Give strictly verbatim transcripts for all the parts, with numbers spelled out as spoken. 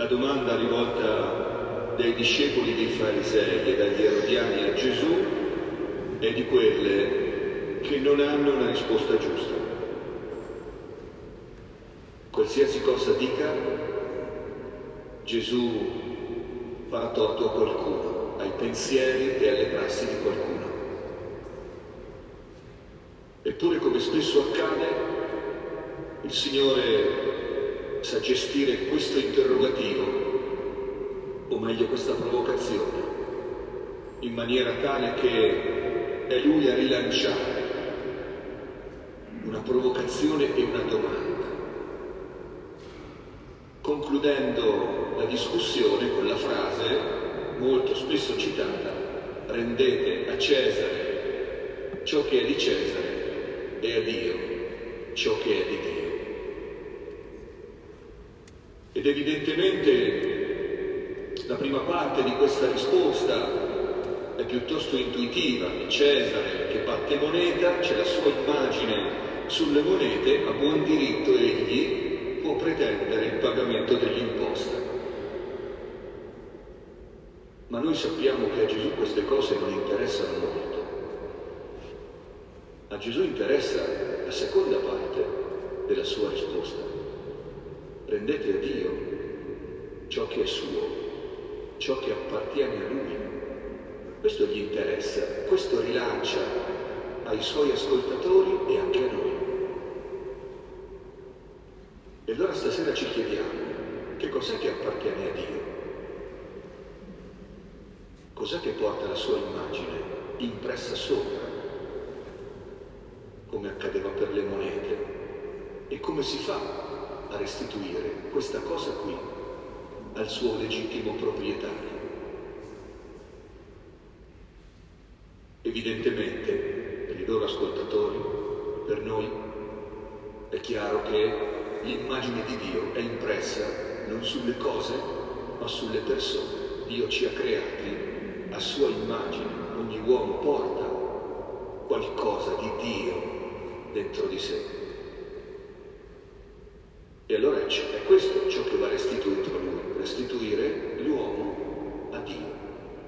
La domanda rivolta dai discepoli dei farisei e dagli erodiani a Gesù è di quelle che non hanno una risposta giusta. Qualsiasi cosa dica, Gesù va a torto a qualcuno, ai pensieri e alle prassi di qualcuno. Eppure, come spesso accade, il Signore sa gestire questo interrogativo, o meglio questa provocazione, in maniera tale che è Lui a rilanciare una provocazione e una domanda, concludendo la discussione con la frase molto spesso citata: rendete a Cesare ciò che è di Cesare e a Dio ciò che è di Dio. Ed evidentemente la prima parte di questa risposta è piuttosto intuitiva. Cesare, che batte moneta, c'è la sua immagine sulle monete, a buon diritto egli può pretendere il pagamento dell'imposta. Ma noi sappiamo che a Gesù queste cose non interessano molto. A Gesù interessa la seconda parte della sua risposta: rendete a Dio ciò che è suo, ciò che appartiene a Lui. Questo gli interessa, questo rilancia ai suoi ascoltatori e anche a noi. E allora stasera ci chiediamo: che cos'è che appartiene a Dio? Cos'è che porta la sua immagine impressa sopra, come accadeva per le monete? E come si fa a restituire questa cosa qui al suo legittimo proprietario? Evidentemente, per i loro ascoltatori, per noi, è chiaro che l'immagine di Dio è impressa non sulle cose, ma sulle persone. Dio ci ha creati a sua immagine. Ogni uomo porta qualcosa di Dio dentro di sé. E allora è questo ciò che va restituito a Lui: restituire l'uomo a Dio.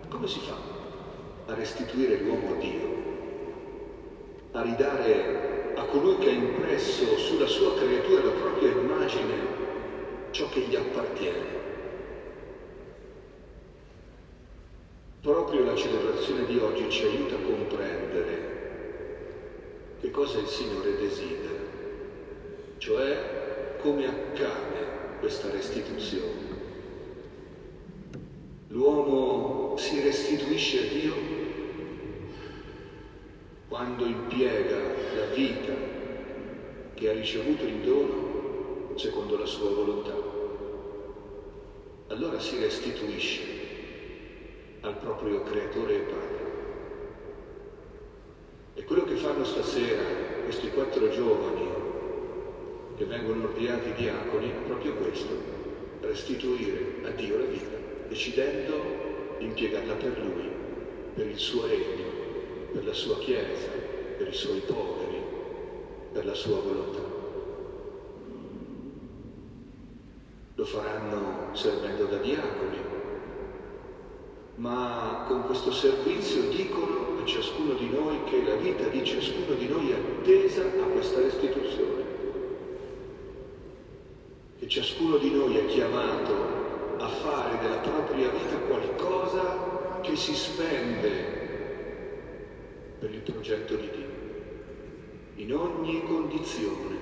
Come si fa a restituire l'uomo a Dio? A ridare a colui che ha impresso sulla sua creatura la propria immagine ciò che gli appartiene. Proprio la celebrazione di oggi ci aiuta a comprendere che cosa il Signore desidera, cioè come accade questa restituzione. L'uomo si restituisce a Dio quando impiega la vita che ha ricevuto in dono secondo la sua volontà. Allora si restituisce al proprio creatore e padre. E quello che fanno stasera questi quattro giovani che vengono ordinati diaconi è proprio questo: restituire a Dio la vita, decidendo di impiegarla per Lui, per il suo regno, per la sua Chiesa, per i suoi poveri, per la sua volontà. Lo faranno servendo da diaconi, ma con questo servizio dicono a ciascuno di noi che la vita di ciascuno di noi è attesa a questa restituzione, che ciascuno di noi è chiamato a fare della propria vita qualcosa che si spende per il progetto di Dio, in ogni condizione,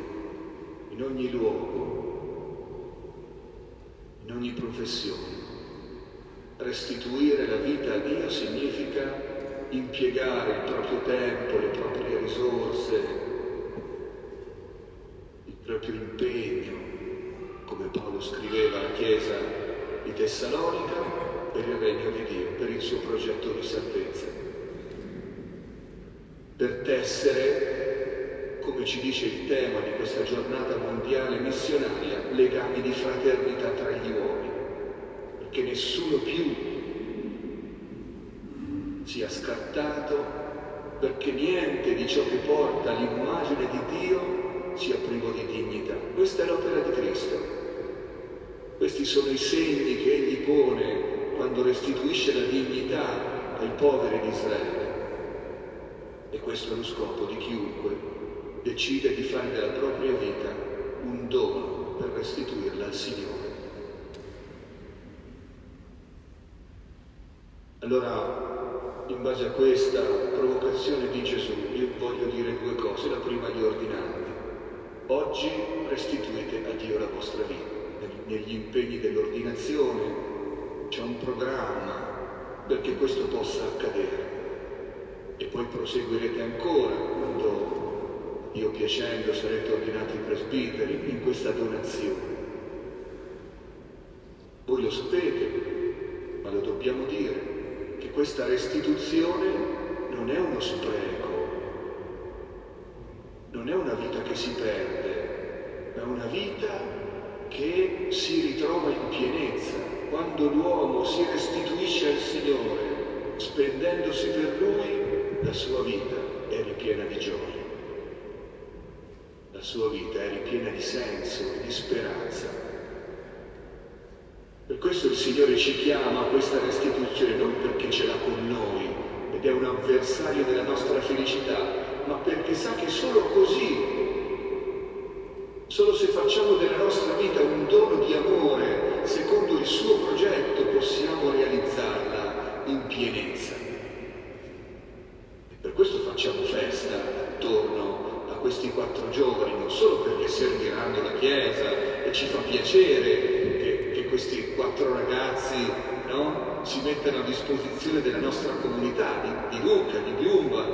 in ogni luogo, in ogni professione. Restituire la vita a Dio significa impiegare il proprio tempo, le proprie risorse, il proprio impegno, come Paolo scriveva alla Chiesa di Tessalonica, per il regno di Dio, per il suo progetto di salvezza. Per tessere, come ci dice il tema di questa giornata mondiale missionaria, legami di fraternità tra gli uomini, perché nessuno più sia scartato, perché niente di ciò che porta l'immagine di Dio sia privo di dignità. Questa è l'opera di Cristo. Questi sono i segni che egli pone quando restituisce la dignità ai poveri di Israele. E questo è lo scopo di chiunque decide di fare della propria vita un dono per restituirla al Signore. Allora, in base a questa provocazione di Gesù, io voglio dire due cose. La prima, gli ordinandi. Oggi restituite a Dio la vostra vita. Negli impegni dell'ordinazione c'è un programma perché questo possa accadere. E poi proseguirete ancora quando, io piacendo, sarete ordinati presbiteri in questa donazione. Voi lo sapete, ma lo dobbiamo dire, che questa restituzione non è uno spreco, non è una vita che si perde, ma è una vita che si ritrova in pienezza. Quando l'uomo si restituisce al Signore, spendendosi per Lui, la sua vita è ripiena di gioia, la sua vita è ripiena di senso e di speranza. Per questo il Signore ci chiama a questa restituzione, non perché ce l'ha con noi ed è un avversario della nostra felicità, ma perché sa che solo così, solo se facciamo della nostra vita un dono di amore, secondo il suo progetto, possiamo realizzarla in pienezza. E per questo facciamo festa attorno a questi quattro giovani, non solo perché serviranno la Chiesa e ci fa piacere che, che questi quattro ragazzi, no, si mettano a disposizione della nostra comunità, di, di Luca, di Piumba,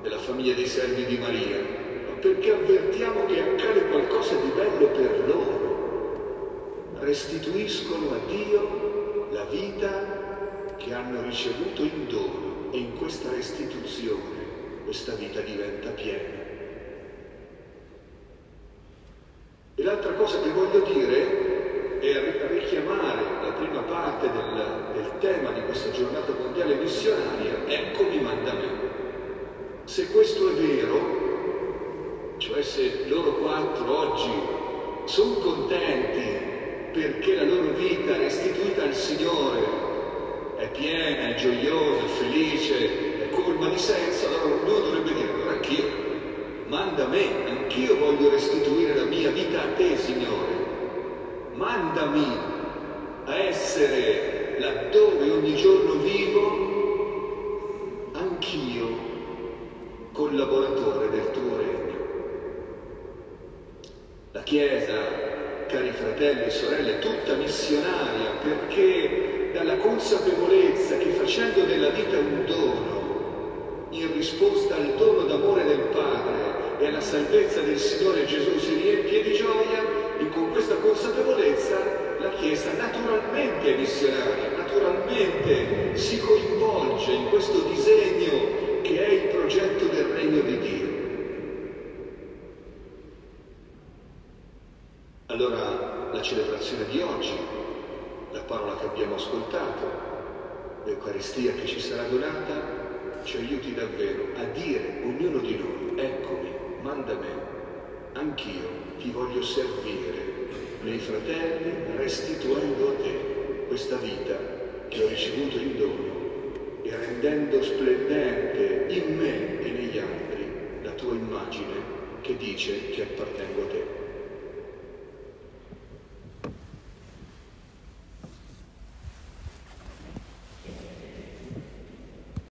della famiglia dei servi di Maria, perché avvertiamo che accade qualcosa di bello per loro. Restituiscono a Dio la vita che hanno ricevuto in dono, e in questa restituzione questa vita diventa piena. E l'altra cosa che voglio dire è richiamare la prima parte del, del tema di questa giornata mondiale missionaria: eccomi, manda me. Se questo è vero, cioè se loro quattro oggi sono contenti perché la loro vita restituita al Signore è piena, è gioiosa, è felice, è colma di senso, allora uno dovrebbe dire: allora anch'io, manda me, anch'io voglio restituire la mia vita a te, Signore. Mandami a essere, laddove ogni giorno vivo, anch'io collaboratore del tuo regno. La Chiesa, cari fratelli e sorelle, è tutta missionaria perché dalla consapevolezza che, facendo della vita un dono, in risposta al dono d'amore del Padre e alla salvezza del Signore Gesù, si riempie di gioia, e con questa consapevolezza la Chiesa naturalmente è missionaria, naturalmente si coinvolge in questo disegno che è il progetto del Regno di Dio. Allora, la celebrazione di oggi, la parola che abbiamo ascoltato, l'Eucaristia che ci sarà donata, ci aiuti davvero a dire, ognuno di noi: eccomi, manda me, anch'io ti voglio servire, miei fratelli, restituendo a te questa vita che ho ricevuto in dono, e rendendo splendente in me e negli altri la tua immagine che dice che appartengo a te.